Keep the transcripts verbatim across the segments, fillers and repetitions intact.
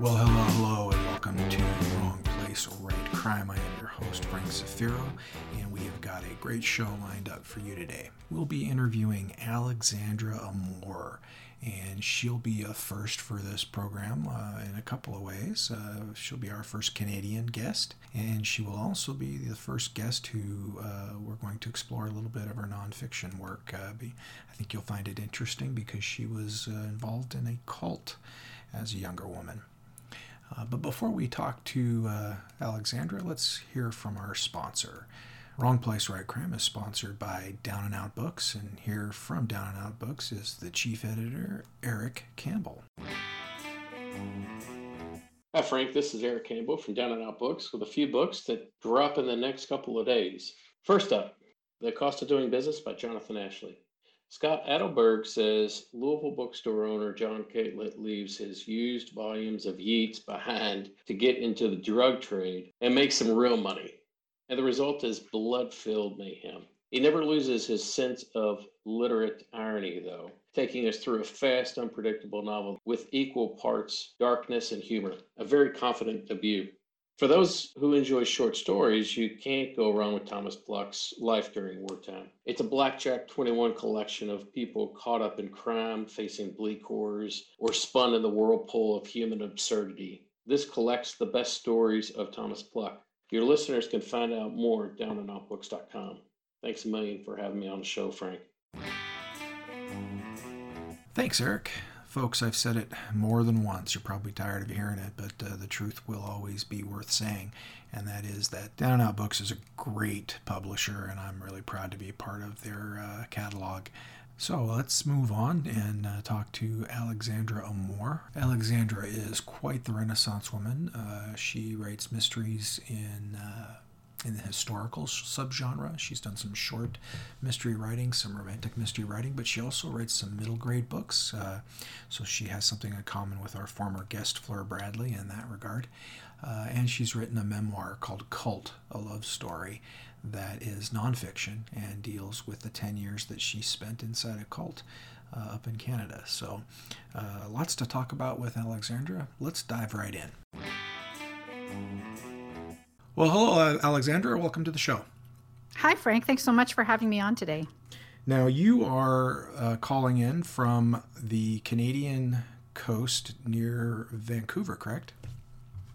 Well, hello, hello, and welcome to Wrong Place, Right Crime. I am your host, Frank Safiro, and we have got a great show lined up for you today. We'll be interviewing Alexandra Amor, and she'll be a first for this program uh, in a couple of ways. Uh, she'll be our first Canadian guest, and she will also be the first guest who uh, we're going to explore a little bit of her nonfiction work. Uh, I think you'll find it interesting because she was uh, involved in a cult as a younger woman. Uh, but before we talk to uh, Alexandra, let's hear from our sponsor. Wrong Place, Right Crime is sponsored by Down and Out Books, and here from Down and Out Books is the chief editor, Eric Campbell. Hi, Frank. This is Eric Campbell from Down and Out Books with a few books that drop in the next couple of days. First up, The Cost of Doing Business by Jonathan Ashley. Scott Adelberg says Louisville bookstore owner John Catelet leaves his used volumes of Yeats behind to get into the drug trade and make some real money. And the result is blood-filled mayhem. He never loses his sense of literate irony, though, taking us through a fast, unpredictable novel with equal parts darkness and humor, a very confident debut. For those who enjoy short stories, you can't go wrong with Thomas Pluck's Life During Wartime. It's a Blackjack twenty-one collection of people caught up in crime, facing bleak horrors, or spun in the whirlpool of human absurdity. This collects the best stories of Thomas Pluck. Your listeners can find out more at down and out books dot com. Thanks a million for having me on the show, Frank. Thanks, Eric. Folks, I've said it more than once. You're probably tired of hearing it, but uh, the truth will always be worth saying, and that is that Down and Out Books is a great publisher, and I'm really proud to be a part of their uh, catalog. So let's move on and uh, talk to Alexandra Amor. Alexandra is quite the Renaissance woman. Uh, she writes mysteries in... Uh, in the historical subgenre. She's done some short mystery writing, some romantic mystery writing, but she also writes some middle grade books. Uh, so she has something in common with our former guest, Fleur Bradley, in that regard. Uh, and she's written a memoir called Cult, a Love Story, that is nonfiction and deals with the ten years that she spent inside a cult uh, up in Canada. So uh, lots to talk about with Alexandra. Let's dive right in. Well, hello, Alexandra. Welcome to the show. Hi, Frank. Thanks so much for having me on today. Now, you are uh, calling in from the Canadian coast near Vancouver, correct?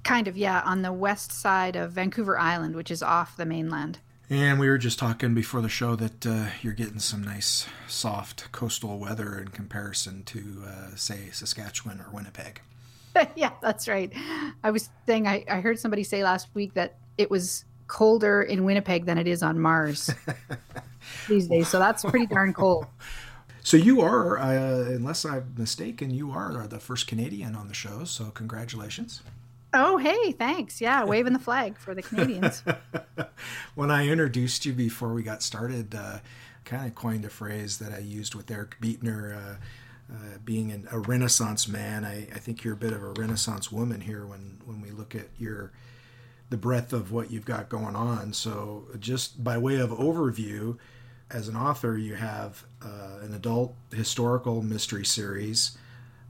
Kind of, yeah, on the west side of Vancouver Island, which is off the mainland. And we were just talking before the show that uh, you're getting some nice, soft coastal weather in comparison to, uh, say, Saskatchewan or Winnipeg. Yeah, that's right. I was saying, I, I heard somebody say last week that it was colder in Winnipeg than it is on Mars these days. So that's pretty darn cold. So you are, uh, unless I'm mistaken, you are the first Canadian on the show. So congratulations. Oh, hey, thanks. Yeah, waving the flag for the Canadians. When I introduced you before we got started, uh, kind of coined a phrase that I used with Eric Bietner, uh, Uh, being an, a Renaissance man. I, I think you're a bit of a Renaissance woman here when, when we look at your the breadth of what you've got going on. So just by way of overview, as an author, you have uh, an adult historical mystery series,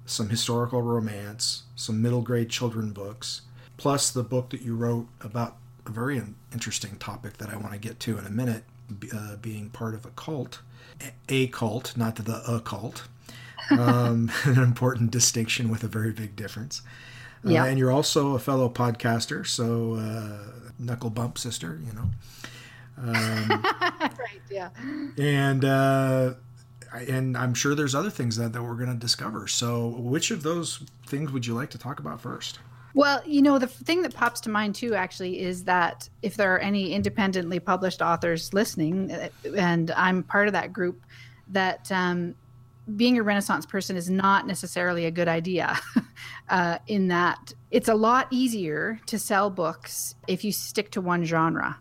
some historical romance, some middle grade children books, plus the book that you wrote about a very interesting topic that I want to get to in a minute, uh, being part of a cult, a cult, not the occult. um, an important distinction with a very big difference. Uh, yeah. And you're also a fellow podcaster, so uh, knuckle bump sister, you know. Um, right, yeah. And uh, I, and I'm sure there's other things that, that we're going to discover. So which of those things would you like to talk about first? Well, you know, the thing that pops to mind, too, actually, is that if there are any independently published authors listening, and I'm part of that group, that... Um, being a Renaissance person is not necessarily a good idea uh, in that it's a lot easier to sell books if you stick to one genre.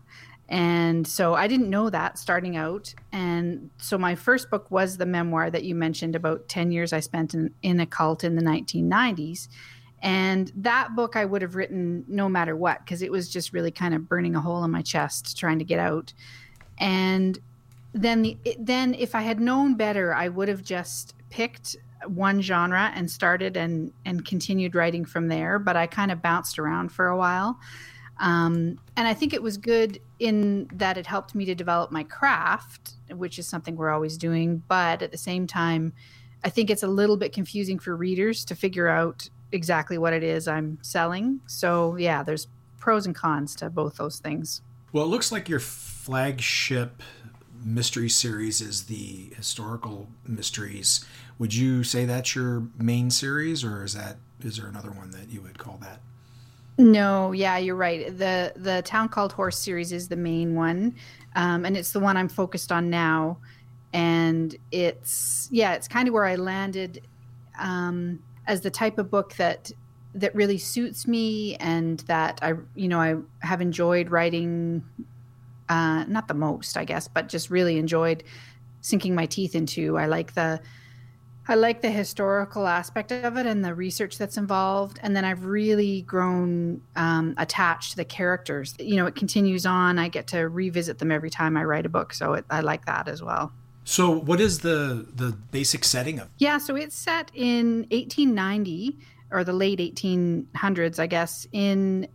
And so I didn't know that starting out. And so my first book was the memoir that you mentioned about ten years I spent in, in a cult in the nineteen nineties. And that book I would have written no matter what, because it was just really kind of burning a hole in my chest trying to get out. And Then, the, then if I had known better, I would have just picked one genre and started and and continued writing from there, but I kind of bounced around for a while. Um, and I think it was good in that it helped me to develop my craft, which is something we're always doing. But at the same time, I think it's a little bit confusing for readers to figure out exactly what it is I'm selling. So yeah, there's pros and cons to both those things. Well, it looks like your flagship mystery series is the historical mysteries. Would you say that's your main series, or is that, is there another one that you would call that? No, yeah, you're right. The the Town Called Horse series is the main one, um, and it's the one I'm focused on now. And it's, yeah, it's kind of where I landed um, as the type of book that that really suits me, and that I, you know, I have enjoyed writing, uh, not the most, I guess, but just really enjoyed sinking my teeth into. I like the I like the historical aspect of it and the research that's involved. And then I've really grown um, attached to the characters. You know, it continues on. I get to revisit them every time I write a book. So it, I like that as well. So what is the the basic setting of? Yeah, so it's set in eighteen ninety or the late eighteen hundreds, I guess, in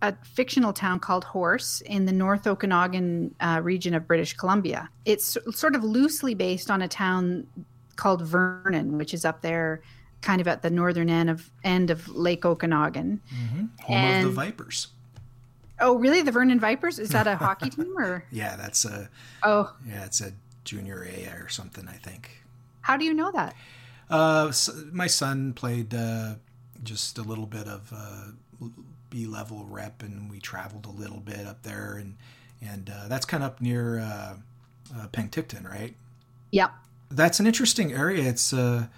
a fictional town called Horse in the North Okanagan uh, region of British Columbia. It's sort of loosely based on a town called Vernon, which is up there kind of at the northern end of end of Lake Okanagan. Mm-hmm. Home and, of the Vipers. Oh, really? The Vernon Vipers? Is that a hockey team or? Yeah, that's a, oh yeah, it's a junior A or something, I think. How do you know that? Uh, so my son played uh, just a little bit of uh, B-level rep, and we traveled a little bit up there, and, and uh, that's kind of up near uh, uh, Penticton, right? Yep. That's an interesting area. It's uh,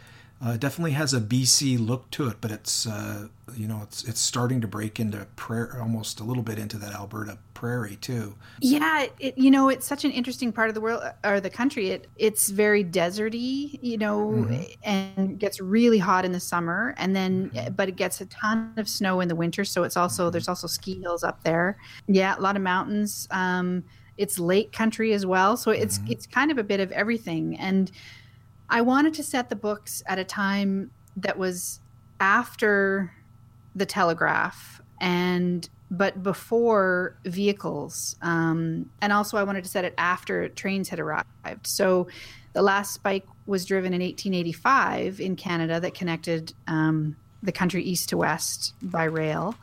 uh, definitely has a B C look to it, but it's uh, you know it's it's starting to break into prairie, almost a little bit into that Alberta prairie too. Yeah, it, you know it's such an interesting part of the world or the country. It it's very deserty, you know, mm-hmm. and gets really hot in the summer, and then mm-hmm. but it gets a ton of snow in the winter. So it's also mm-hmm. there's also ski hills up there. Yeah, a lot of mountains. Um, It's lake country as well. So it's mm-hmm. it's kind of a bit of everything. And I wanted to set the books at a time that was after the telegraph and but before vehicles. Um, and also I wanted to set it after trains had arrived. So the last spike was driven in eighteen eighty-five in Canada that connected um, the country east to west by rail.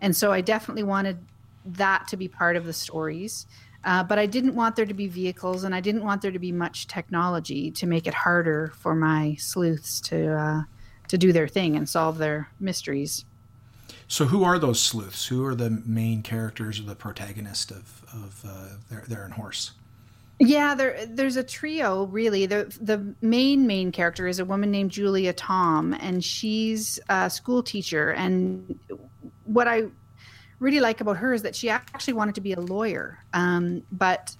And so I definitely wanted that to be part of the stories. Uh, but I didn't want there to be vehicles, and I didn't want there to be much technology to make it harder for my sleuths to uh, to do their thing and solve their mysteries. So who are those sleuths? Who are the main characters or the protagonist of, of uh, They're, They're in Horse? Yeah, there, there's a trio, really. The the main, main character is a woman named Julia Tom, and she's a school teacher. And what I really like about her is that she actually wanted to be a lawyer. Um, but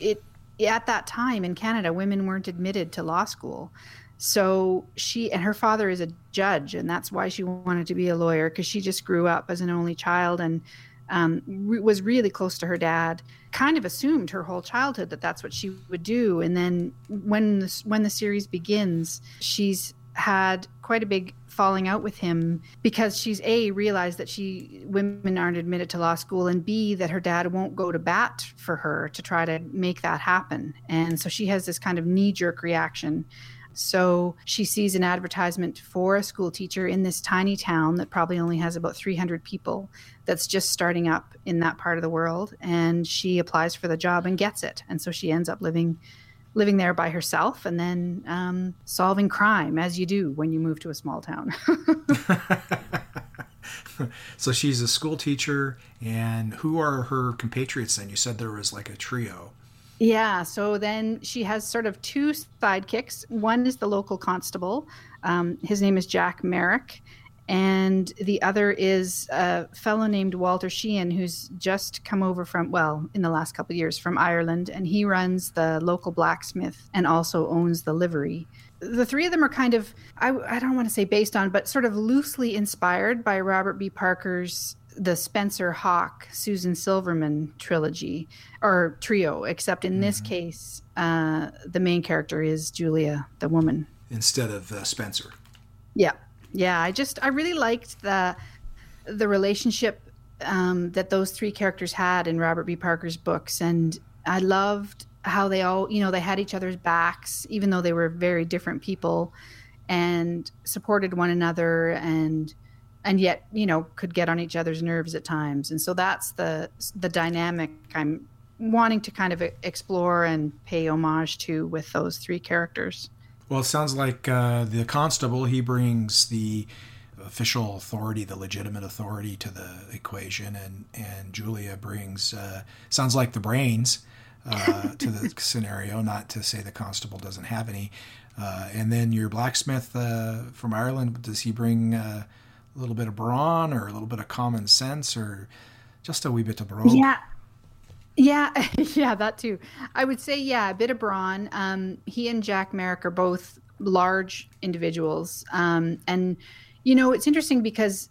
it at that time in Canada, women weren't admitted to law school. So she and her father is a judge, and that's why she wanted to be a lawyer, because she just grew up as an only child and um, re- was really close to her dad, kind of assumed her whole childhood that that's what she would do. And then when the, when the series begins, she's had quite a big falling out with him because she's A, realized that she women aren't admitted to law school, and B, that her dad won't go to bat for her to try to make that happen. And so she has this kind of knee-jerk reaction. So she sees an advertisement for a school teacher in this tiny town that probably only has about three hundred people that's just starting up in that part of the world, and she applies for the job and gets it. And so she ends up living living there by herself, and then um, solving crime, as you do when you move to a small town. So she's a school teacher, and who are her compatriots then? You said there was like a trio. Yeah, so then she has sort of two sidekicks. One is the local constable. Um, his name is Jack Merrick. And the other is a fellow named Walter Sheehan, who's just come over from, well, in the last couple of years from Ireland. And he runs the local blacksmith and also owns the livery. The three of them are kind of, I, I don't want to say based on, but sort of loosely inspired by Robert B. Parker's the Spencer Hawk, Susan Silverman trilogy or trio, except in mm-hmm. this case, uh, the main character is Julia, the woman. instead of uh, Spencer. Yeah. Yeah. I just, I really liked the, the relationship um, that those three characters had in Robert B. Parker's books. And I loved how they all, you know, they had each other's backs, even though they were very different people, and supported one another, and, and yet, you know, could get on each other's nerves at times. And so that's the, the dynamic I'm wanting to kind of explore and pay homage to with those three characters. Well, it sounds like uh, the constable, he brings the official authority, the legitimate authority to the equation, and, and Julia brings, uh, sounds like the brains uh, to the scenario, not to say the constable doesn't have any. Uh, and then your blacksmith uh, from Ireland, does he bring uh, a little bit of brawn or a little bit of common sense or just a wee bit of brawn? Yeah. Yeah, yeah, that too. I would say, yeah, a bit of brawn. Um, he and Jack Merrick are both large individuals. Um, and, you know, it's interesting because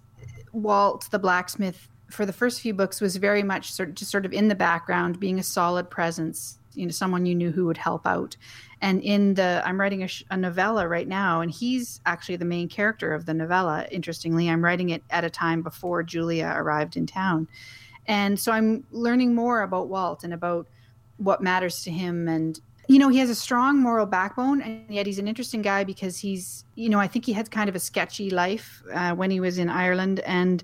Walt, the blacksmith, for the first few books was very much sort of, just sort of in the background, being a solid presence, you know, someone you knew who would help out. And in the, I'm writing a, sh- a novella right now, and he's actually the main character of the novella. Interestingly, I'm writing it at a time before Julia arrived in town. And so I'm learning more about Walt and about what matters to him. And, you know, he has a strong moral backbone, and yet he's an interesting guy because he's, you know, I think he had kind of a sketchy life uh, when he was in Ireland and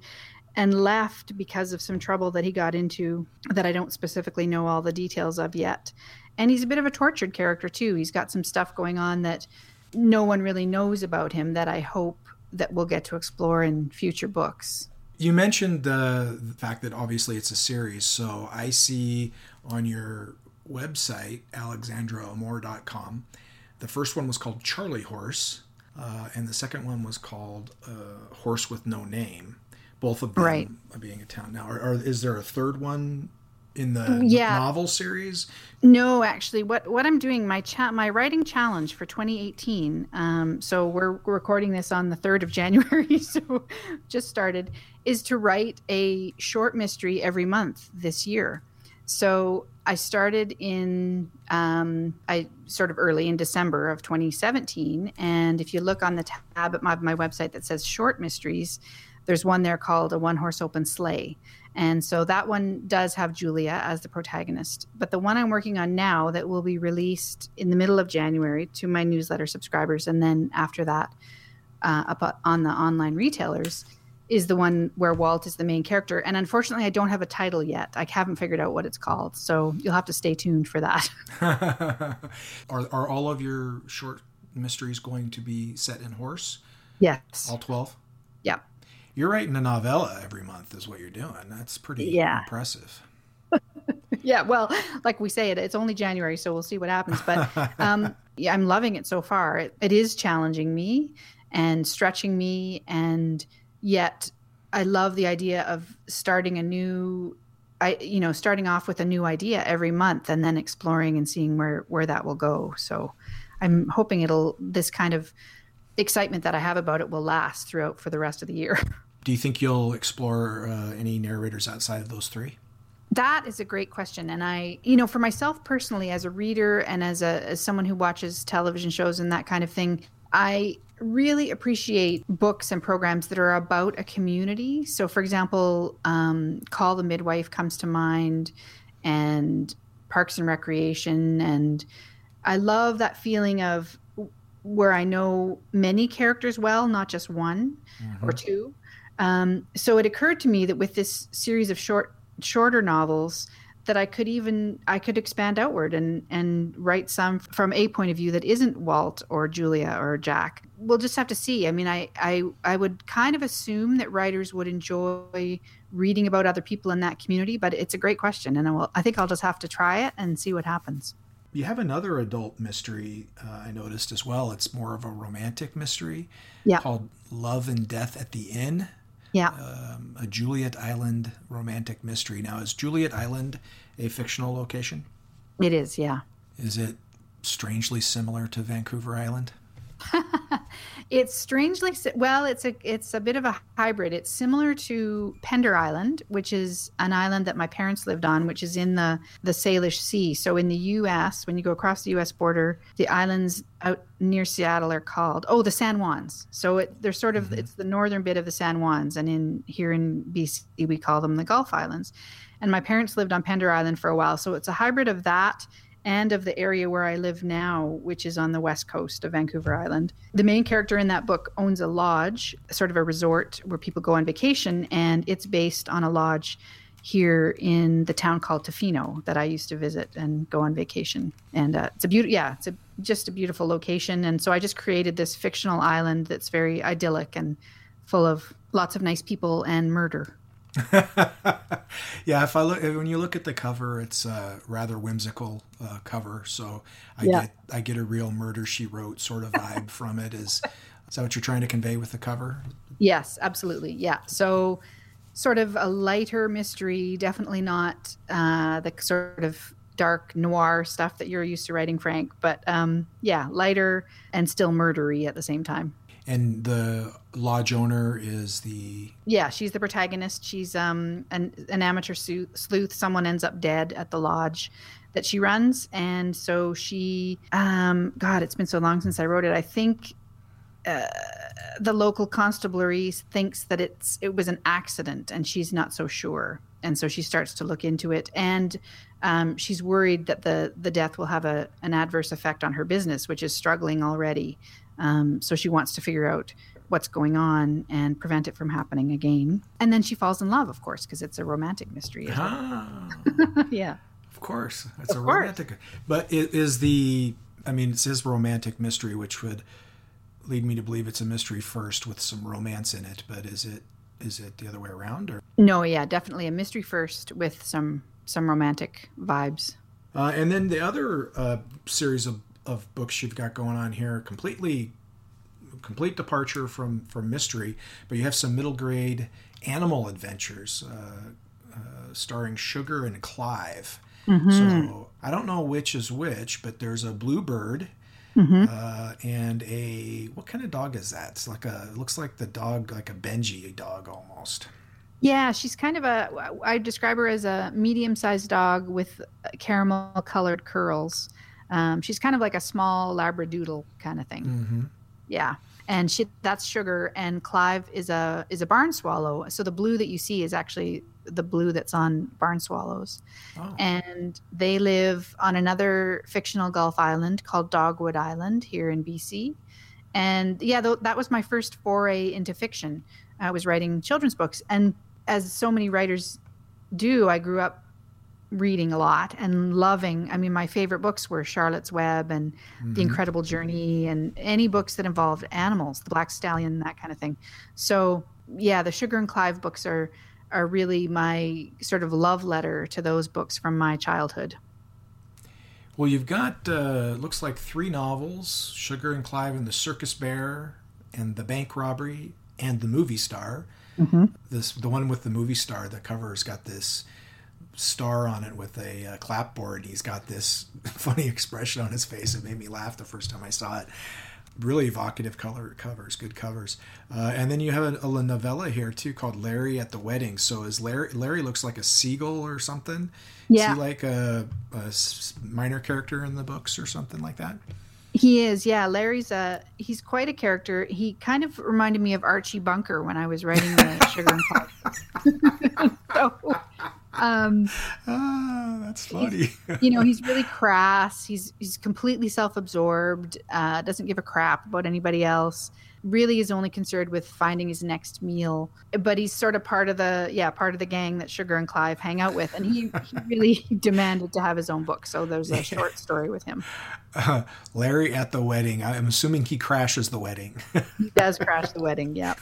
and left because of some trouble that he got into that I don't specifically know all the details of yet. And he's a bit of a tortured character, too. He's got some stuff going on that no one really knows about him that I hope that we'll get to explore in future books. You mentioned the, the fact that obviously it's a series, so I see on your website, alexandra amor dot com, the first one was called Charlie Horse, uh, and the second one was called uh, Horse with No Name, both of them right. being a town. Now, are, are, is there a third one in the yeah. novel series? No, actually, what, what I'm doing, my cha- my writing challenge for twenty eighteen, um, so we're recording this on the third of January, so just started, is to write a short mystery every month this year. So I started in, um, I sort of early in December of twenty seventeen. And if you look on the tab at my, my website that says short mysteries, there's one there called A One Horse Open Sleigh. And so that one does have Julia as the protagonist. But the one I'm working on now that will be released in the middle of January to my newsletter subscribers, and then after that uh, up on the online retailers, is the one where Walt is the main character. And unfortunately, I don't have a title yet. I haven't figured out what it's called. So you'll have to stay tuned for that. Are are all of your short mysteries going to be set in horse? Yes. All twelve? Yeah. You're writing a novella every month is what you're doing. That's pretty yeah. impressive. Yeah, well, like we say, it, it's only January, so we'll see what happens. But um, yeah, I'm loving it so far. It, it is challenging me and stretching me, and yet I love the idea of starting a new, I you know, starting off with a new idea every month and then exploring and seeing where, where that will go. So I'm hoping it'll, this kind of excitement that I have about it will last throughout for the rest of the year. Do you think you'll explore uh, any narrators outside of those three? That is a great question. And I, you know, for myself personally, as a reader and as a as someone who watches television shows and that kind of thing, I really appreciate books and programs that are about a community. So, for example, um, Call the Midwife comes to mind, and Parks and Recreation. And I love that feeling of where I know many characters well, not just one mm-hmm. or two. Um, so it occurred to me that with this series of short, shorter novels, that I could even, I could expand outward and, and write some from a point of view that isn't Walt or Julia or Jack. We'll just have to see. I mean, I, I, I would kind of assume that writers would enjoy reading about other people in that community, but it's a great question. And I will, I think I'll just have to try it and see what happens. You have another adult mystery uh, I noticed as well. It's more of a romantic mystery yeah. called Love and Death at the Inn. Yeah. Um, a Juliet Island romantic mystery. Now, is Juliet Island a fictional location? It is, yeah. Is it strangely similar to Vancouver Island? It's strangely well. It's a it's a bit of a hybrid. It's similar to Pender Island, which is an island that my parents lived on, which is in the the Salish Sea. So in the U S, when you go across the U S border, the islands out near Seattle are called oh the San Juans. So it, they're sort of mm-hmm. it's the northern bit of the San Juans, and in here in B C we call them the Gulf Islands. And my parents lived on Pender Island for a while, so it's a hybrid of that and of the area where I live now, which is on the west coast of Vancouver Island. The main character in that book owns a lodge, sort of a resort where people go on vacation, and it's based on a lodge here in the town called Tofino that I used to visit and go on vacation. And uh, it's a beautiful, yeah, it's a, just a beautiful location. And so I just created this fictional island that's very idyllic and full of lots of nice people and murder. Yeah, if I look when you look at the cover, it's a rather whimsical uh, cover. So I yeah. get I get a real Murder, She Wrote sort of vibe from it. Is, is that what you're trying to convey with the cover? Yes, absolutely. Yeah. So sort of a lighter mystery, definitely not uh, the sort of dark noir stuff that you're used to writing, Frank. But um, yeah, lighter and still murdery at the same time. And the lodge owner is the... Yeah, she's the protagonist. She's um, an, an amateur sleuth. Someone ends up dead at the lodge that she runs. And so she... Um, God, it's been so long since I wrote it. I think uh, the local constabulary thinks that it's it was an accident, and she's not so sure. And so she starts to look into it. And um, she's worried that the, the death will have a an adverse effect on her business, which is struggling already. Um, so she wants to figure out what's going on and prevent it from happening again. And then she falls in love, of course, because it's a romantic mystery. As well. Ah, yeah, of course, it's of a course. romantic. But it is the, I mean, it's his romantic mystery, which would lead me to believe it's a mystery first with some romance in it. But is it is it the other way around? Or no, yeah, definitely a mystery first with some some romantic vibes. Uh, and then the other uh, series of. of books you've got going on here, completely complete departure from, from mystery, but you have some middle grade animal adventures uh, uh, starring Sugar and Clive. Mm-hmm. So I don't know which is which, but there's a bluebird mm-hmm. uh, and a, what kind of dog is that? It's like a, it looks like the dog, like a Benji dog almost. Yeah, she's kind of a, I describe her as a medium-sized dog with caramel colored curls. Um, she's kind of like a small labradoodle kind of thing. Mm-hmm. Yeah. And she, that's Sugar, and Clive is a is a barn swallow. So the blue that you see is actually the blue that's on barn swallows. Oh. And they live on another fictional Gulf island called Dogwood Island here in B C. And yeah, th- that was my first foray into fiction. I was writing children's books. And as so many writers do, I grew up reading a lot and loving, I mean, my favorite books were Charlotte's Web and mm-hmm. The Incredible Journey and any books that involved animals, The Black Stallion, that kind of thing. So yeah, the Sugar and Clive books are, are really my sort of love letter to those books from my childhood. Well, you've got, uh, looks like three novels, Sugar and Clive and The Circus Bear and The Bank Robbery and The Movie Star. Mm-hmm. This, the one with The Movie Star, the cover's got this star on it with a uh, clapboard. He's got this funny expression on his face. It made me laugh the first time I saw it. Really evocative color covers, good covers. Uh, and then you have a, a novella here too called Larry at the Wedding. So is Larry, Larry looks like a seagull or something. Yeah. Is he like a, a minor character in the books or something like that? He is, yeah. Larry's a, he's quite a character. He kind of reminded me of Archie Bunker when I was writing the Sugar and Pop. So, um, ah, that's funny. You know, he's really crass. He's he's completely self-absorbed, uh, doesn't give a crap about anybody else. Really is only concerned with finding his next meal. But he's sort of part of the, yeah, part of the gang that Sugar and Clive hang out with. And he, he really demanded to have his own book. So there's a short story with him. Uh, Larry at the Wedding. I'm assuming he crashes the wedding. He does crash the wedding, yeah.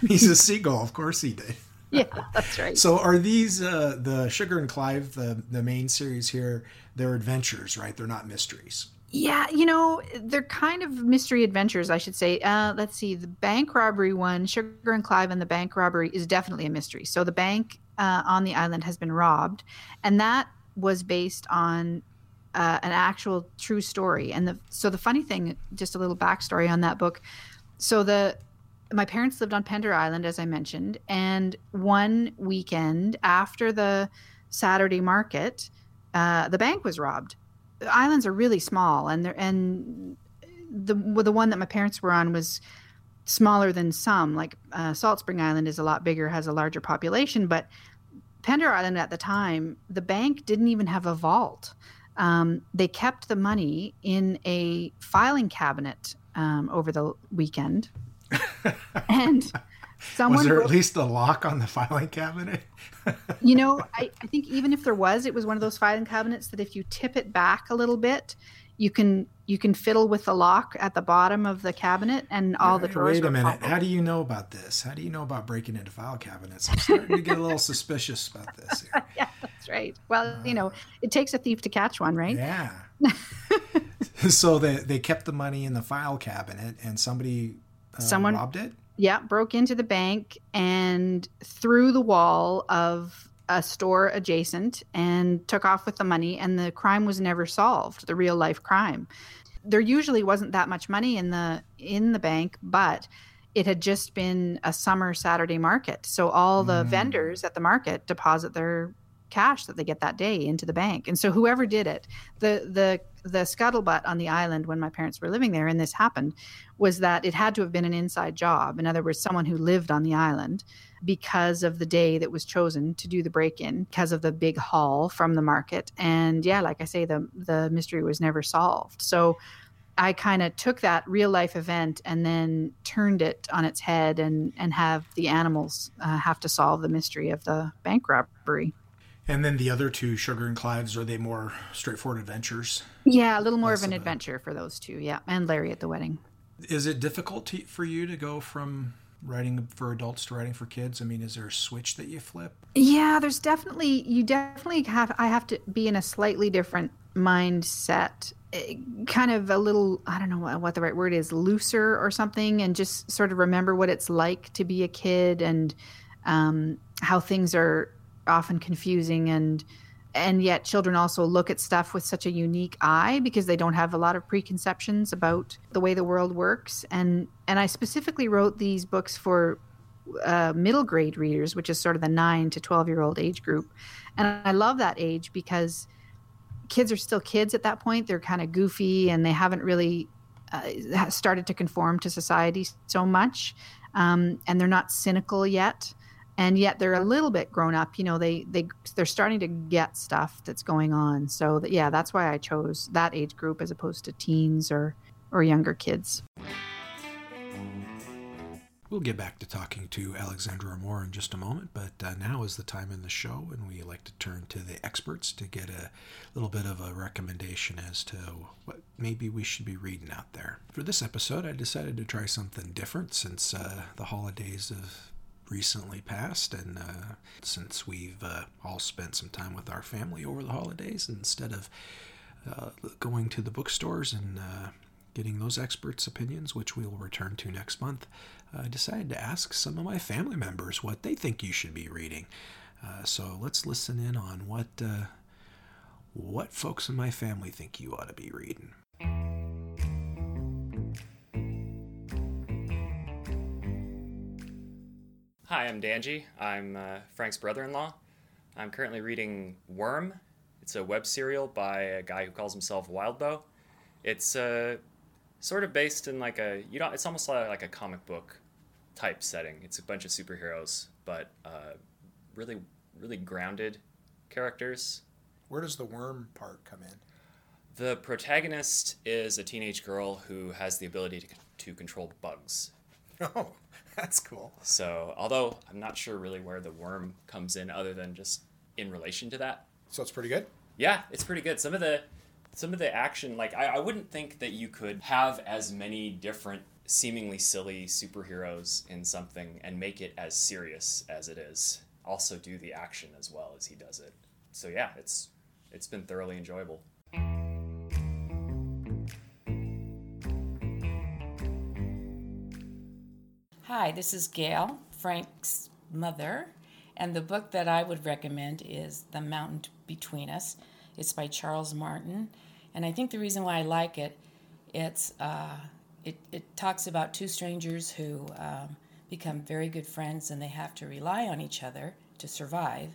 He's a seagull. Of course he did. Yeah, that's right. So are these, uh, the Sugar and Clive, the, the main series here, they're adventures, right? They're not mysteries. Yeah, you know, they're kind of mystery adventures, I should say. Uh, let's see, the bank robbery one, Sugar and Clive and the bank robbery is definitely a mystery. So the bank uh, on the island has been robbed, and that was based on uh, an actual true story. And the, so the funny thing, just a little backstory on that book, so the my parents lived on Pender Island, as I mentioned, and one weekend after the Saturday market, uh, the bank was robbed. The islands are really small, and they're and the the one that my parents were on was smaller than some. Like uh, Salt Spring Island is a lot bigger, has a larger population, but Pender Island at the time, the bank didn't even have a vault. Um, they kept the money in a filing cabinet um, over the weekend. And someone was there wrote, at least a lock on the filing cabinet? You know, I, I think even if there was, it was one of those filing cabinets that if you tip it back a little bit, you can you can fiddle with the lock at the bottom of the cabinet, and all right, the drawers. Wait a minute. How do you know about this? How do you know about breaking into file cabinets? I'm starting to get a little suspicious about this here. Yeah, that's right. Well, uh, you know, it takes a thief to catch one, right? Yeah. So they they kept the money in the file cabinet, and somebody uh, Someone, robbed it? Yeah, broke into the bank and through the wall of a store adjacent and took off with the money, and the crime was never solved, the real life crime. There usually wasn't that much money in the in the bank, but it had just been a summer Saturday market. So all the mm. vendors at the market deposit their cash that they get that day into the bank. And so whoever did it, the the the scuttlebutt on the island when my parents were living there, and this happened, was that it had to have been an inside job. In other words, someone who lived on the island, because of the day that was chosen to do the break-in, because of the big haul from the market. And yeah, like I say, the the mystery was never solved. So I kind of took that real life event and then turned it on its head, and and have the animals uh, have to solve the mystery of the bank robbery. And then the other two, Sugar and Clive's, are they more straightforward adventures? Yeah, a little more Less of an of adventure a... for those two, yeah. And Larry at the Wedding. Is it difficult to, for you to go from writing for adults to writing for kids? I mean, is there a switch that you flip? Yeah, there's definitely, you definitely have, I have to be in a slightly different mindset, kind of a little, I don't know what the right word is, looser or something, and just sort of remember what it's like to be a kid, and um, how things are often confusing, and and yet children also look at stuff with such a unique eye because they don't have a lot of preconceptions about the way the world works. And and I specifically wrote these books for uh, middle grade readers, which is sort of the nine to twelve year old age group. And I love that age because kids are still kids at that point. They're kind of goofy, and they haven't really uh, started to conform to society so much. Um, and they're not cynical yet. And yet they're a little bit grown up, you know, they, they, they're starting to get stuff that's going on. So that, yeah, that's why I chose that age group as opposed to teens or, or younger kids. We'll get back to talking to Alexandra Amor in just a moment, but uh, now is the time in the show when we like to turn to the experts to get a little bit of a recommendation as to what maybe we should be reading out there. For this episode, I decided to try something different since uh, the holidays of recently passed, and uh, since we've uh, all spent some time with our family over the holidays, instead of uh, going to the bookstores and uh, getting those experts' opinions, which we will return to next month, uh, I decided to ask some of my family members what they think you should be reading. Uh, so let's listen in on what uh, what folks in my family think you ought to be reading. Hi, I'm Danji. I'm uh, Frank's brother-in-law. I'm currently reading Worm. It's a web serial by a guy who calls himself Wildbow. It's uh, sort of based in like a, you know, it's almost like a comic book type setting. It's a bunch of superheroes, but uh, really, really grounded characters. Where does the worm part come in? The protagonist is a teenage girl who has the ability to, to control bugs. Oh, that's cool. So, although I'm not sure really where the worm comes in other than just in relation to that. So it's pretty good? Yeah, it's pretty good. Some of the some of the action, like, I, I wouldn't think that you could have as many different seemingly silly superheroes in something and make it as serious as it is. Also do the action as well as he does it. So yeah, it's it's been thoroughly enjoyable. Hi, this is Gail, Frank's mother, and the book that I would recommend is The Mountain Between Us. It's by Charles Martin, and I think the reason why I like it, it's uh, it, it talks about two strangers who um, become very good friends, and they have to rely on each other to survive.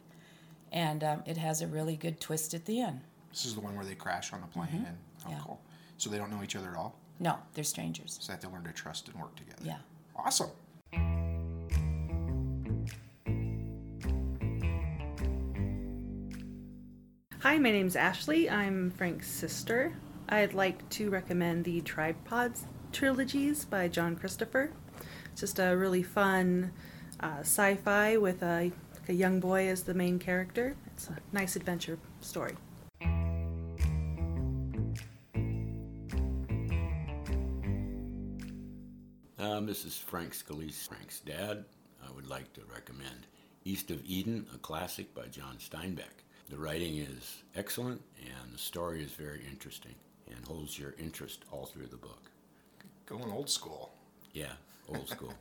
And um, it has a really good twist at the end. This is the one where they crash on the plane. Mm-hmm. and oh, yeah. Cool. So they don't know each other at all? No, they're strangers. So they have to learn to trust and work together. Yeah. Awesome. Hi, my name's Ashley. I'm Frank's sister. I'd like to recommend the Tripods trilogies by John Christopher. It's just a really fun uh, sci-fi with a, a young boy as the main character. It's a nice adventure story. Um, this is Frank Scalise, Frank's dad. I would like to recommend East of Eden, a classic by John Steinbeck. The writing is excellent, and the story is very interesting and holds your interest all through the book. Going old school. Yeah, old school.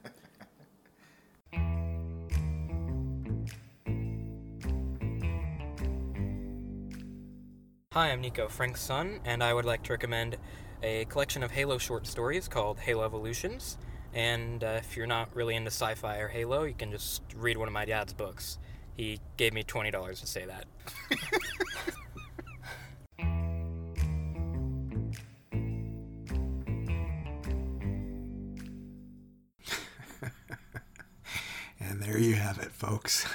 Hi, I'm Nico, Frank's son, and I would like to recommend a collection of Halo short stories called Halo Evolutions. And uh, if you're not really into sci-fi or Halo, you can just read one of my dad's books. He gave me twenty dollars to say that. And there you have it, folks.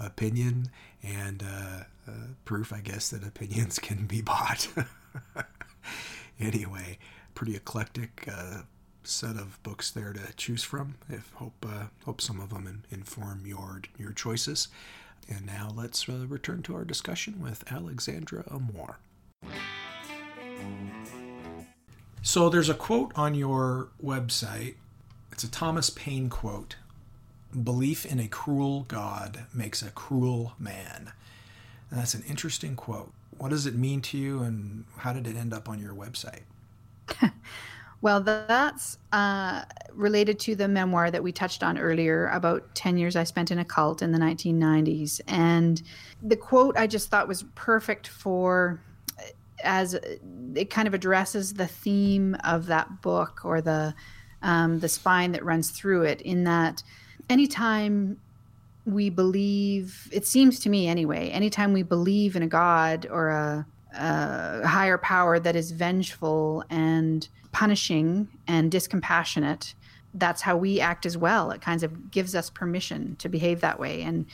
Opinion and uh, uh, proof, I guess, that opinions can be bought. Anyway, pretty eclectic uh, set of books there to choose from. If hope uh, hope some of them in, inform your your choices. And now let's uh, return to our discussion with Alexandra Amor. So there's a quote on your website. It's a Thomas Paine quote. "Belief in a cruel God makes a cruel man." And that's an interesting quote. What does it mean to you, and how did it end up on your website? Well, that's uh, related to the memoir that we touched on earlier about ten years I spent in a cult in the nineteen nineties. And the quote I just thought was perfect for, as it kind of addresses the theme of that book, or the, um, the spine that runs through it, in that anytime we believe, it seems to me anyway, anytime we believe in a God or a, a higher power that is vengeful and punishing and discompassionate, that's how we act as well. It kind of gives us permission to behave that way. And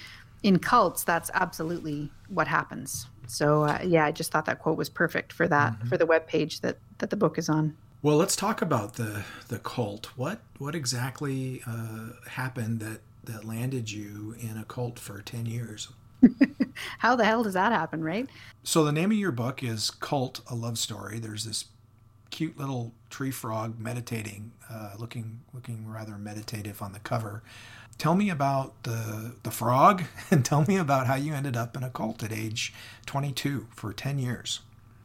in cults, that's absolutely what happens. So uh, yeah, I just thought that quote was perfect for that, mm-hmm. for the webpage that, that the book is on. Well, let's talk about the, the cult. What, what exactly uh, happened that, that landed you in a cult for ten years? How the hell does that happen, right? So the name of your book is Cult, a Love Story. There's this cute little tree frog meditating, uh, looking looking rather meditative on the cover. Tell me about the the frog, and tell me about how you ended up in a cult at age twenty-two for ten years.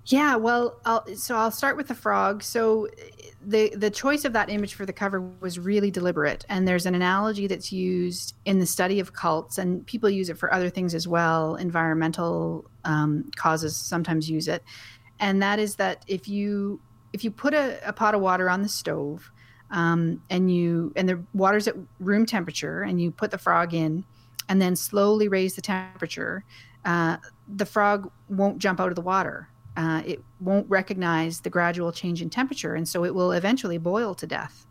Yeah, well, I'll, so I'll start with the frog. So the the choice of that image for the cover was really deliberate. And there's an analogy that's used in the study of cults, and people use it for other things as well. Environmental um, causes sometimes use it. And that is that if you if you put a, a pot of water on the stove, um, and you and the water's at room temperature, and you put the frog in and then slowly raise the temperature, uh, the frog won't jump out of the water. Uh, it won't recognize the gradual change in temperature, and so it will eventually boil to death.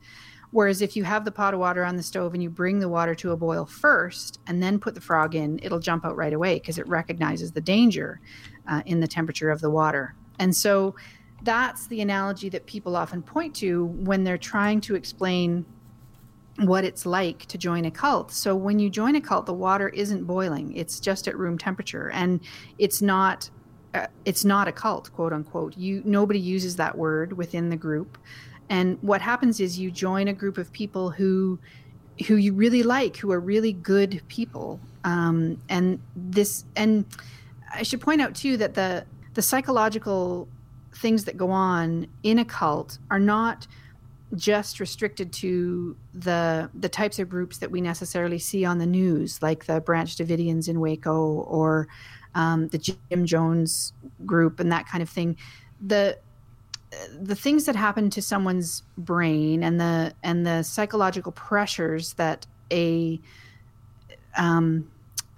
Whereas if you have the pot of water on the stove and you bring the water to a boil first and then put the frog in, it'll jump out right away because it recognizes the danger uh, in the temperature of the water. And so that's the analogy that people often point to when they're trying to explain what it's like to join a cult. So when you join a cult, the water isn't boiling. It's just at room temperature, and it's not... Uh, it's not a cult, quote unquote. You nobody uses that word within the group. And what happens is you join a group of people who who you really like, who are really good people. Um, and this and I should point out too that the the psychological things that go on in a cult are not just restricted to the the types of groups that we necessarily see on the news, like the Branch Davidians in Waco, or um, the Jim Jones group and that kind of thing. The the things that happen to someone's brain and the and the psychological pressures that a um,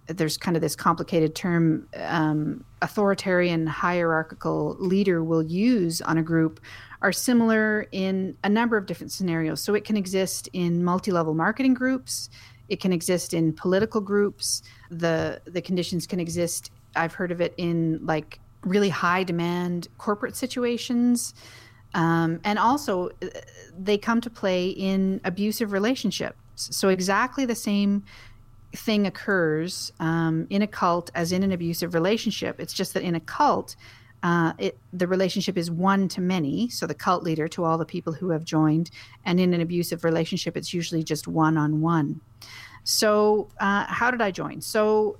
there's kind of this complicated term um, authoritarian hierarchical leader will use on a group are similar in a number of different scenarios. So it can exist in multi-level marketing groups. It can exist in political groups. The the conditions can exist. I've heard of it in like really high demand corporate situations. Um, and also they come to play in abusive relationships. So exactly the same thing occurs um, in a cult as in an abusive relationship. It's just that in a cult, uh, it, the relationship is one to many. So the cult leader to all the people who have joined, and in an abusive relationship, it's usually just one-on-one. So uh, how did I join? So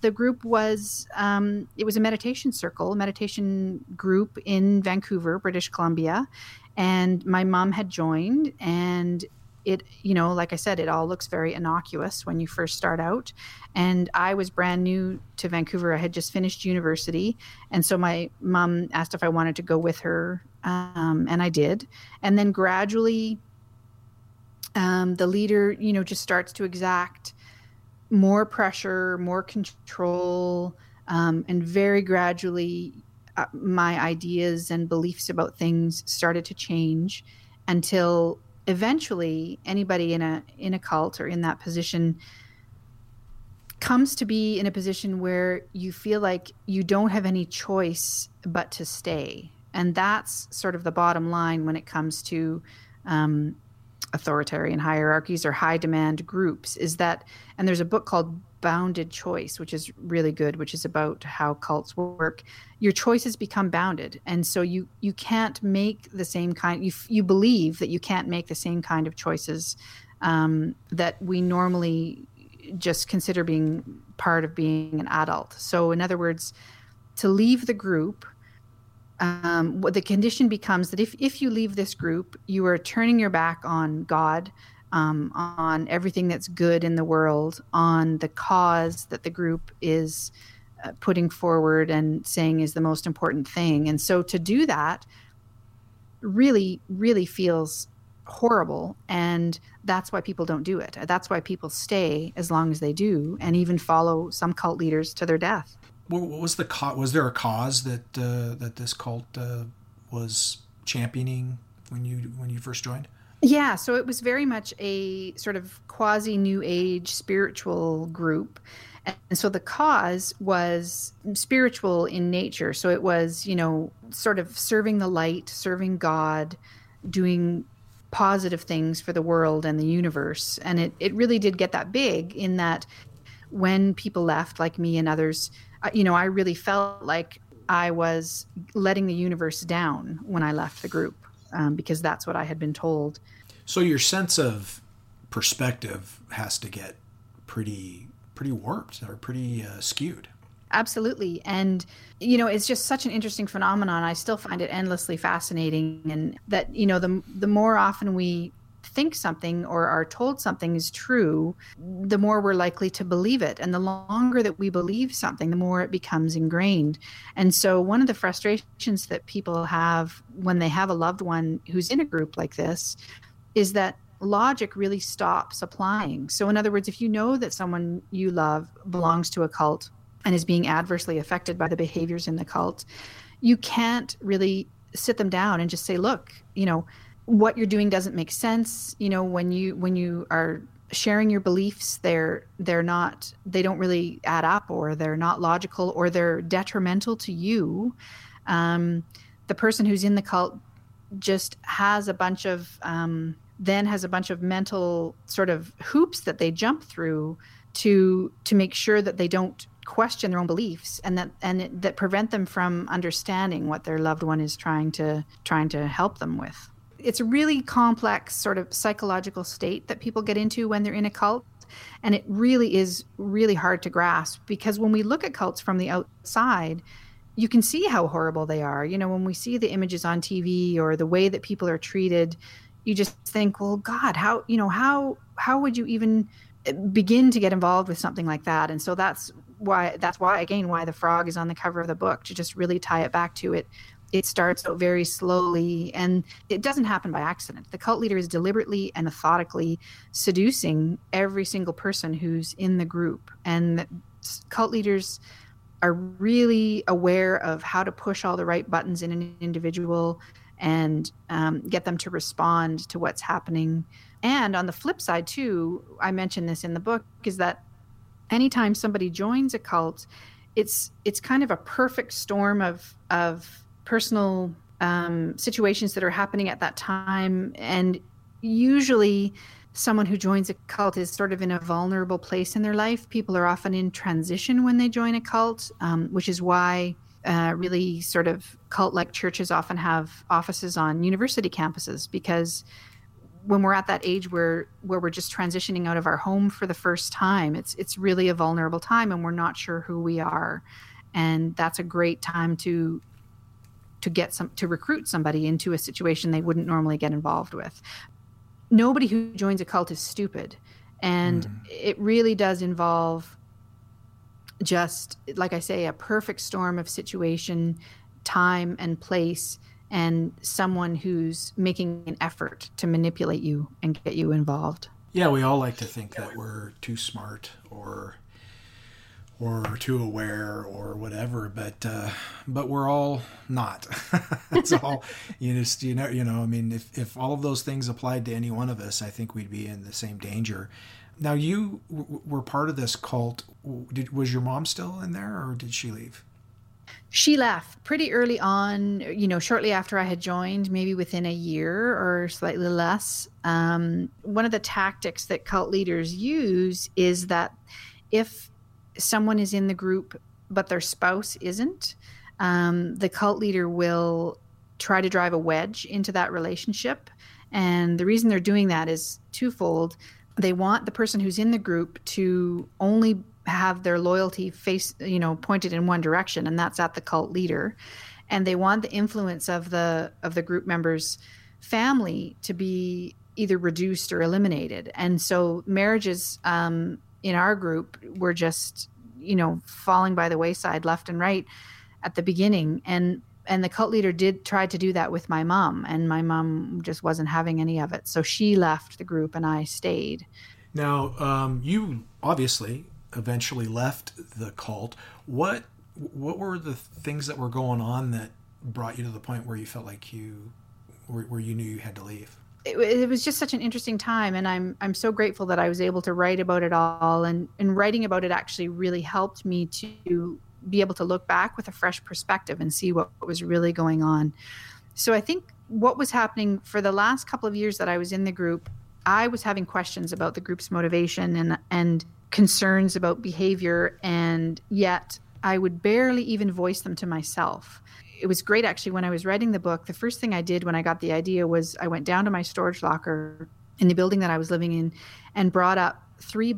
the group was, um, it was a meditation circle, a meditation group in Vancouver, British Columbia. And my mom had joined, and it, you know, like I said, it all looks very innocuous when you first start out. And I was brand new to Vancouver. I had just finished university. And so my mom asked if I wanted to go with her. Um, and I did. And then gradually, um, the leader, you know, just starts to exact more pressure, more control, um, and very gradually uh, my ideas and beliefs about things started to change until eventually anybody in a in a cult or in that position comes to be in a position where you feel like you don't have any choice but to stay. And that's sort of the bottom line when it comes to um, authoritarian hierarchies or high demand groups, is that, and there's a book called Bounded Choice, which is really good, which is about how cults work. Your choices become bounded. And so you, you can't make the same kind, you, you believe that you can't make the same kind of choices um, that we normally just consider being part of being an adult. So in other words, to leave the group, Um, the condition becomes that if, if you leave this group, you are turning your back on God, um, on everything that's good in the world, on the cause that the group is uh, putting forward and saying is the most important thing. And so to do that really, really feels horrible. And that's why people don't do it. That's why people stay as long as they do and even follow some cult leaders to their death. What was the co- was there a cause that uh, that this cult uh, was championing when you when you first joined? Yeah, so it was very much a sort of quasi New Age spiritual group, and so the cause was spiritual in nature. So it was, you know, sort of serving the light, serving God, doing positive things for the world and the universe, and it it really did get that big in that when people left, like me and others. You know, I really felt like I was letting the universe down when I left the group, um, because that's what I had been told. So your sense of perspective has to get pretty, pretty warped or pretty uh, skewed. Absolutely. And, you know, it's just such an interesting phenomenon. I still find it endlessly fascinating. And that, you know, the the more often we think something or are told something is true, the more we're likely to believe it. And the longer that we believe something, the more it becomes ingrained. And so one of the frustrations that people have when they have a loved one who's in a group like this is that logic really stops applying. So in other words, if you know that someone you love belongs to a cult and is being adversely affected by the behaviors in the cult, you can't really sit them down and just say, look, you know, what you're doing doesn't make sense. You know, when you when you are sharing your beliefs, they're they're not they don't really add up, or they're not logical, or they're detrimental to you. Um, the person who's in the cult just has a bunch of um, then has a bunch of mental sort of hoops that they jump through to to make sure that they don't question their own beliefs, and that and it, that prevent them from understanding what their loved one is trying to trying to help them with. It's a really complex sort of psychological state that people get into when they're in a cult. And it really is really hard to grasp, because when we look at cults from the outside, you can see how horrible they are. You know, when we see the images on T V or the way that people are treated, you just think, well, God, how, you know, how, how would you even begin to get involved with something like that? And so that's why, that's why, again, why the frog is on the cover of the book, to just really tie it back to it. It starts out very slowly, and it doesn't happen by accident. The cult leader is deliberately and methodically seducing every single person who's in the group. And cult leaders are really aware of how to push all the right buttons in an individual and um, get them to respond to what's happening. And on the flip side, too, I mentioned this in the book, is that anytime somebody joins a cult, it's it's kind of a perfect storm of of personal um, situations that are happening at that time. And usually someone who joins a cult is sort of in a vulnerable place in their life. People are often in transition when they join a cult, um, which is why uh, really sort of cult-like churches often have offices on university campuses, because when we're at that age where where we're just transitioning out of our home for the first time, it's it's really a vulnerable time, and we're not sure who we are. And that's a great time to to get some to recruit somebody into a situation they wouldn't normally get involved with. Nobody who joins a cult is stupid, and mm. it really does involve, just like I say, a perfect storm of situation, time and place, and someone who's making an effort to manipulate you and get you involved. Yeah, we all like to think that we're too smart or or too aware or whatever, but uh, but we're all not. It's all you just you know you know. I mean, if if all of those things applied to any one of us, I think we'd be in the same danger. Now, you w- were part of this cult. Did, was your mom still in there, or did she leave? She left pretty early on, you know, shortly after I had joined, maybe within a year or slightly less. Um, one of the tactics that cult leaders use is that if someone is in the group but their spouse isn't, um, the cult leader will try to drive a wedge into that relationship. And the reason they're doing that is twofold. They want the person who's in the group to only have their loyalty face, you know, pointed in one direction, and that's at the cult leader. And they want the influence of the of the group member's family to be either reduced or eliminated. And so marriages um, in our group were just, you know, falling by the wayside left and right at the beginning. And and the cult leader did try to do that with my mom, and my mom just wasn't having any of it. So she left the group and I stayed. Now, um, you obviously eventually left the cult. What what were the things that were going on that brought you to the point where you felt like you, where, where you knew you had to leave? It, it was just such an interesting time, and I'm I'm so grateful that I was able to write about it all. And, and writing about it actually really helped me to be able to look back with a fresh perspective and see what, what was really going on. So I think what was happening for the last couple of years that I was in the group, I was having questions about the group's motivation and and concerns about behavior, and yet I would barely even voice them to myself. It was great, actually, when I was writing the book, the first thing I did when I got the idea was I went down to my storage locker in the building that I was living in and brought up three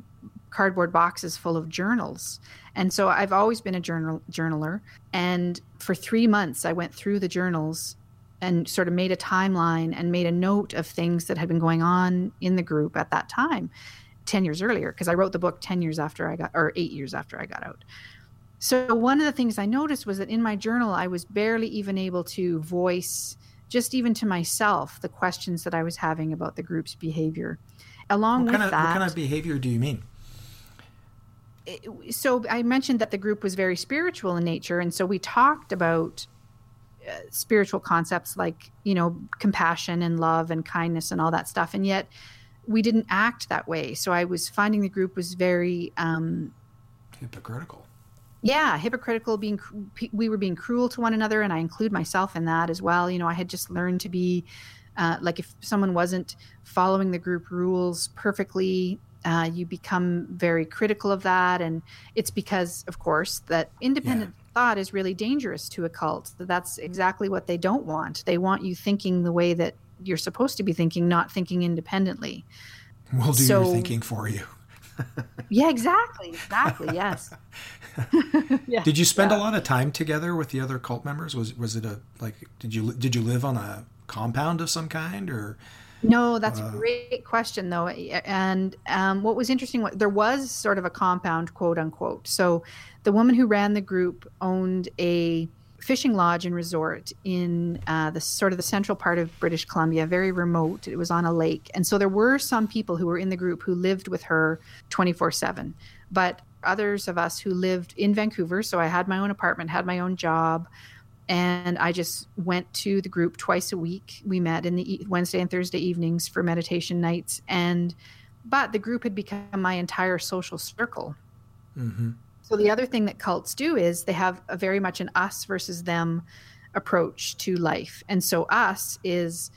cardboard boxes full of journals. And so I've always been a journal journaler, and for three months I went through the journals and sort of made a timeline and made a note of things that had been going on in the group at that time. ten years earlier, because I wrote the book ten years after I got, or eight years after I got out. So one of the things I noticed was that in my journal, I was barely even able to voice, just even to myself, the questions that I was having about the group's behavior. Along with that, what kind of behavior do you mean? It, so I mentioned that the group was very spiritual in nature, and so we talked about uh, spiritual concepts like, you know, compassion and love and kindness and all that stuff, and yet we didn't act that way. So I was finding the group was very um, hypocritical. Yeah, hypocritical. Being we were being cruel to one another, and I include myself in that as well. You know, I had just learned to be uh, like, if someone wasn't following the group rules perfectly, uh, you become very critical of that, and it's because, of course, that independent yeah. thought is really dangerous to a cult. That's exactly what they don't want. They want you thinking the way that you're supposed to be thinking, not thinking independently. We'll do so, your thinking for you. yeah, exactly. Exactly. Yes. yeah, did you spend yeah. a lot of time together with the other cult members? Was, was it a, like, did you, did you live on a compound of some kind, or? No, that's uh, a great question though. And, um, what was interesting, there was sort of a compound, quote unquote. So the woman who ran the group owned a fishing lodge and resort in uh, the sort of the central part of British Columbia, very remote. It was on a lake. And so there were some people who were in the group who lived with her twenty-four seven. But others of us who lived in Vancouver, so I had my own apartment, had my own job, and I just went to the group twice a week. We met in the e- Wednesday and Thursday evenings for meditation nights. And but the group had become my entire social circle. Mm-hmm. So the other thing that cults do is they have a very much an us versus them approach to life. And so us is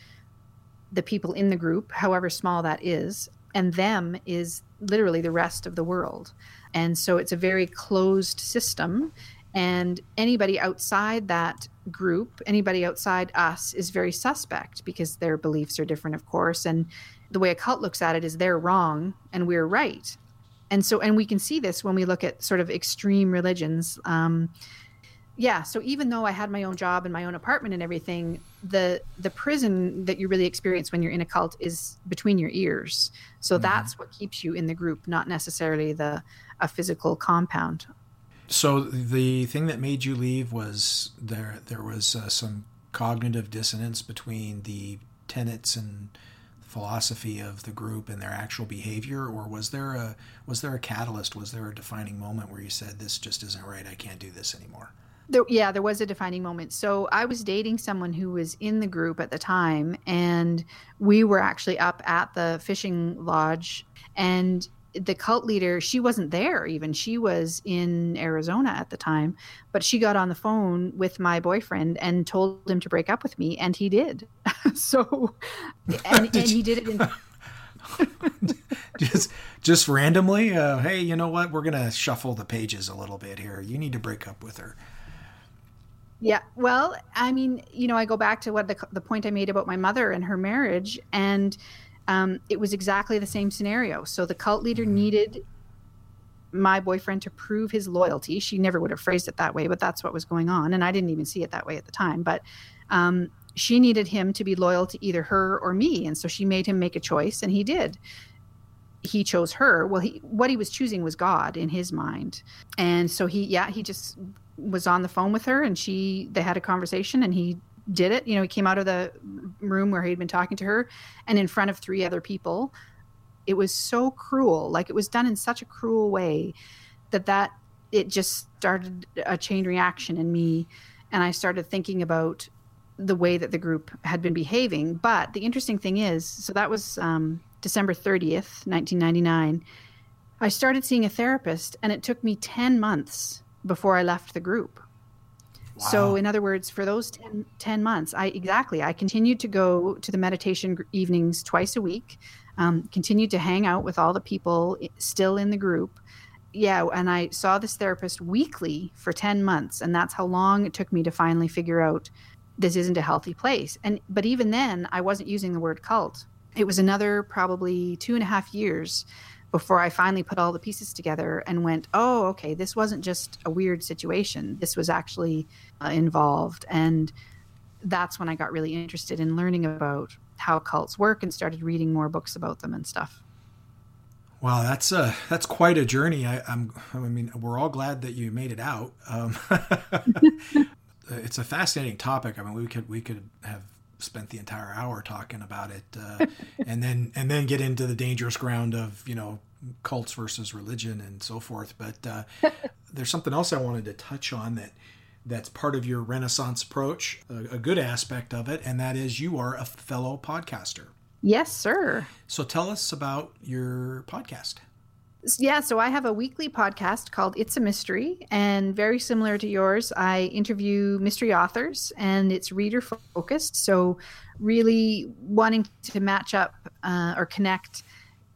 the people in the group, however small that is, and them is literally the rest of the world. And so it's a very closed system. And anybody outside that group, anybody outside us is very suspect because their beliefs are different, of course. And the way a cult looks at it is they're wrong and we're right. And so, and we can see this when we look at sort of extreme religions. Um, yeah. So even though I had my own job and my own apartment and everything, the the prison that you really experience when you're in a cult is between your ears. So mm-hmm. that's what keeps you in the group, not necessarily the a physical compound. So the thing that made you leave was there. There was uh, some cognitive dissonance between the tenets and philosophy of the group and their actual behavior, or was there a was there a catalyst? Was there a defining moment where you said, this just isn't right, I can't do this anymore? There, yeah, there was a defining moment. So I was dating someone who was in the group at the time, and we were actually up at the fishing lodge, and the cult leader, she wasn't there even. She was in Arizona at the time, but she got on the phone with my boyfriend and told him to break up with me, and he did. So, and, and he did it in just just randomly. Uh, hey, you know what? We're gonna shuffle the pages a little bit here. You need to break up with her. Yeah. Well, I mean, you know, I go back to what the the point I made about my mother and her marriage, and um, it was exactly the same scenario. So the cult leader mm-hmm. needed my boyfriend to prove his loyalty. She never would have phrased it that way, but that's what was going on, and I didn't even see it that way at the time. But um, she needed him to be loyal to either her or me. And so she made him make a choice, and he did. He chose her. Well, he, what he was choosing was God in his mind. And so he, yeah, he just was on the phone with her, and she, they had a conversation, and he did it. You know, he came out of the room where he'd been talking to her and in front of three other people. It was so cruel. Like, it was done in such a cruel way that that it just started a chain reaction in me. And I started thinking about the way that the group had been behaving. But the interesting thing is, so that was um, December thirtieth, nineteen ninety-nine. I started seeing a therapist, and it took me ten months before I left the group. Wow. So in other words, for those ten months, I exactly, I continued to go to the meditation evenings twice a week, um, continued to hang out with all the people still in the group. Yeah, and I saw this therapist weekly for ten months, and that's how long it took me to finally figure out this isn't a healthy place. And but even then, I wasn't using the word cult. It was another probably two and a half years before I finally put all the pieces together and went, oh, okay, this wasn't just a weird situation. This was actually uh, involved. And that's when I got really interested in learning about how cults work and started reading more books about them and stuff. Wow, that's a that's quite a journey. I, I'm, I mean, we're all glad that you made it out. Um, It's a fascinating topic. I mean, we could we could have spent the entire hour talking about it, uh, and then and then get into the dangerous ground of, you know, cults versus religion and so forth. But uh, there's something else I wanted to touch on that that's part of your Renaissance approach, a, a good aspect of it, and that is you are a fellow podcaster. Yes, sir. So tell us about your podcast. Yeah, so I have a weekly podcast called It's a Mystery, and very similar to yours, I interview mystery authors, and it's reader-focused, so really wanting to match up uh, or connect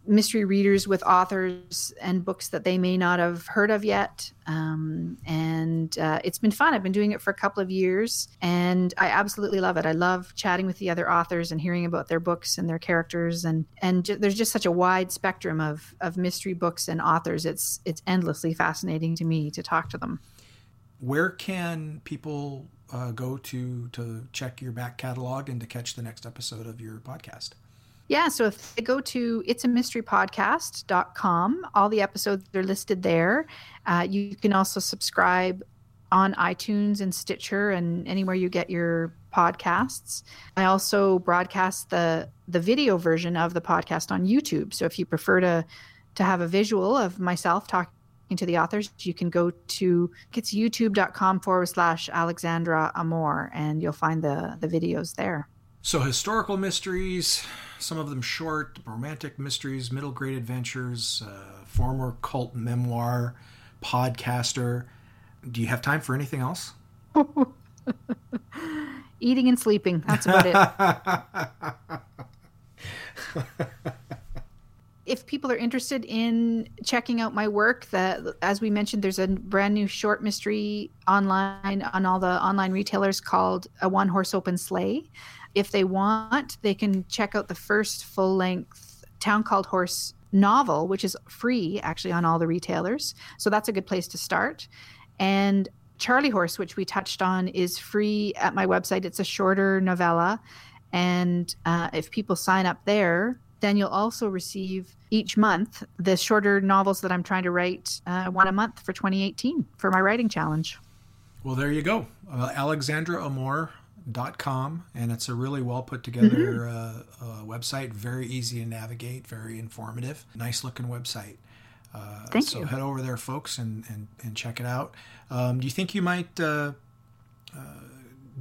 mystery readers with authors and books that they may not have heard of yet, um, and uh, it's been fun. I've been doing it for a couple of years, and I absolutely love it. I love chatting with the other authors and hearing about their books and their characters, and and ju- there's just such a wide spectrum of of mystery books and authors. It's it's endlessly fascinating to me to talk to them. Where can people uh, go to to check your back catalog and to catch the next episode of your podcast? Yeah, so if they go to its a mystery podcast dot com, all the episodes are listed there. Uh, you can also subscribe on iTunes and Stitcher and anywhere you get your podcasts. I also broadcast the the video version of the podcast on YouTube. So if you prefer to to have a visual of myself talking to the authors, you can go to it's youtube.com forward slash Alexandra Amor, and you'll find the the videos there. So historical mysteries, some of them short, romantic mysteries, middle grade adventures, uh, former cult memoir, podcaster. Do you have time for anything else? Eating and sleeping. That's about it. If people are interested in checking out my work, that, as we mentioned, there's a brand new short mystery online on all the online retailers called A One Horse Open Sleigh. If they want, they can check out the first full-length Town Called Horse novel, which is free, actually, on all the retailers. So that's a good place to start. And Charlie Horse, which we touched on, is free at my website. It's a shorter novella. And uh, if people sign up there, then you'll also receive each month the shorter novels that I'm trying to write, uh, one a month for twenty eighteen for my writing challenge. Well, there you go. Uh, alexandra amor dot com. And it's a really well put together mm-hmm. uh, uh, website. Very easy to navigate. Very informative. Nice looking website. Uh, Thank so you. Head over there, folks, and, and, and check it out. Um, do you think you might uh, uh,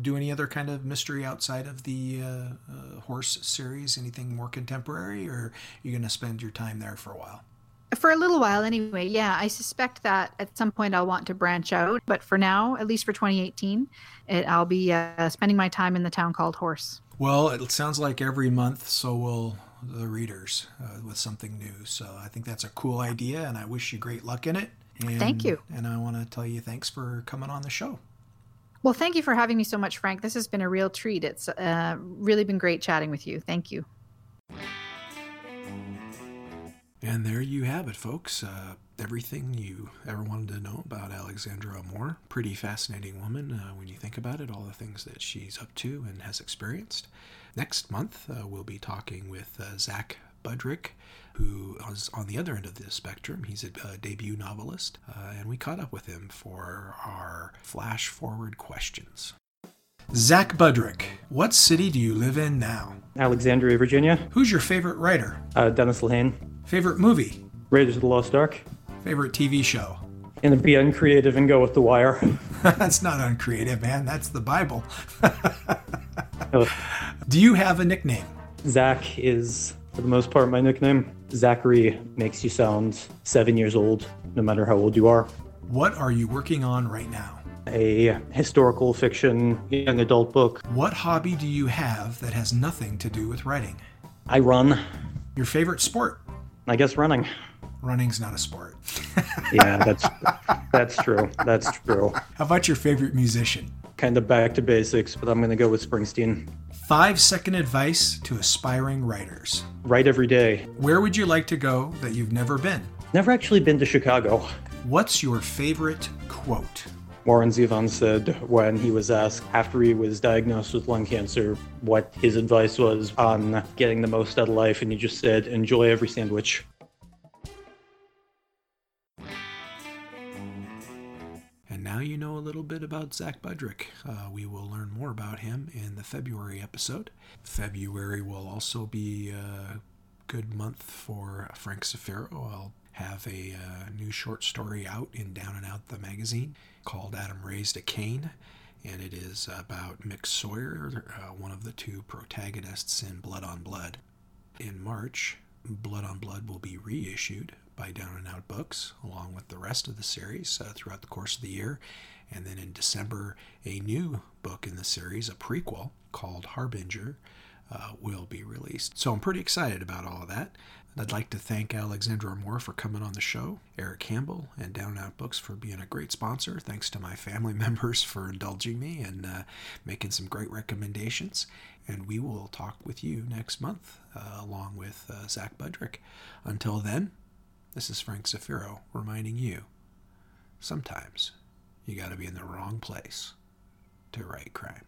do any other kind of mystery outside of the uh, uh, horse series? Anything more contemporary, or are you going to spend your time there for a while? For a little while anyway, yeah. I suspect that at some point I'll want to branch out. But for now, at least for twenty eighteen, it, I'll be uh, spending my time in the Town Called Horse. Well, it sounds like every month, so we'll... the readers uh, with something new. So I think that's a cool idea, and I wish you great luck in it. And, thank you. And I want to tell you thanks for coming on the show. Well, thank you for having me so much, Frank. This has been a real treat. It's uh, really been great chatting with you. Thank you. And there you have it, folks. Uh, everything you ever wanted to know about Alexandra Amor. Pretty fascinating woman uh, when you think about it, all the things that she's up to and has experienced. Next month, uh, we'll be talking with uh, Zach Budrick, who is on the other end of the spectrum. He's a uh, debut novelist, uh, and we caught up with him for our flash forward questions. Zach Budrick, what city do you live in now? Alexandria, Virginia. Who's your favorite writer? Uh, Dennis Lehane. Favorite movie? Raiders of the Lost Ark. Favorite T V show? And be uncreative and go with The Wire. That's not uncreative, man. That's the Bible. Do you have a nickname? Zach is, for the most part, my nickname. Zachary makes you sound seven years old, no matter how old you are. What are you working on right now? A historical fiction, young adult book. What hobby do you have that has nothing to do with writing? I run. Your favorite sport? I guess running. Running's not a sport. Yeah, that's that's true. That's true. How about your favorite musician? Kind of back to basics, but I'm going to go with Springsteen. Five-second advice to aspiring writers. Write every day. Where would you like to go that you've never been? Never actually been to Chicago. What's your favorite quote? Warren Zevon said when he was asked after he was diagnosed with lung cancer what his advice was on getting the most out of life, and he just said, enjoy every sandwich. Now you know a little bit about Zach Budrick. Uh, we will learn more about him in the February episode. February will also be a good month for Frank Sefero. I'll have a uh, new short story out in Down and Out the magazine called Adam Raised a Cane, and it is about Mick Sawyer, uh, one of the two protagonists in Blood on Blood. In March, Blood on Blood will be reissued by Down and Out Books, along with the rest of the series uh, throughout the course of the year. And then in December, a new book in the series, a prequel called Harbinger, uh, will be released. So I'm pretty excited about all of that. I'd like to thank Alexandra Moore for coming on the show, Eric Campbell, and Down and Out Books for being a great sponsor. Thanks to my family members for indulging me and uh, making some great recommendations. And we will talk with you next month, uh, along with uh, Zach Budrick. Until then, this is Frank Sefero reminding you, sometimes you gotta be in the wrong place to write crime.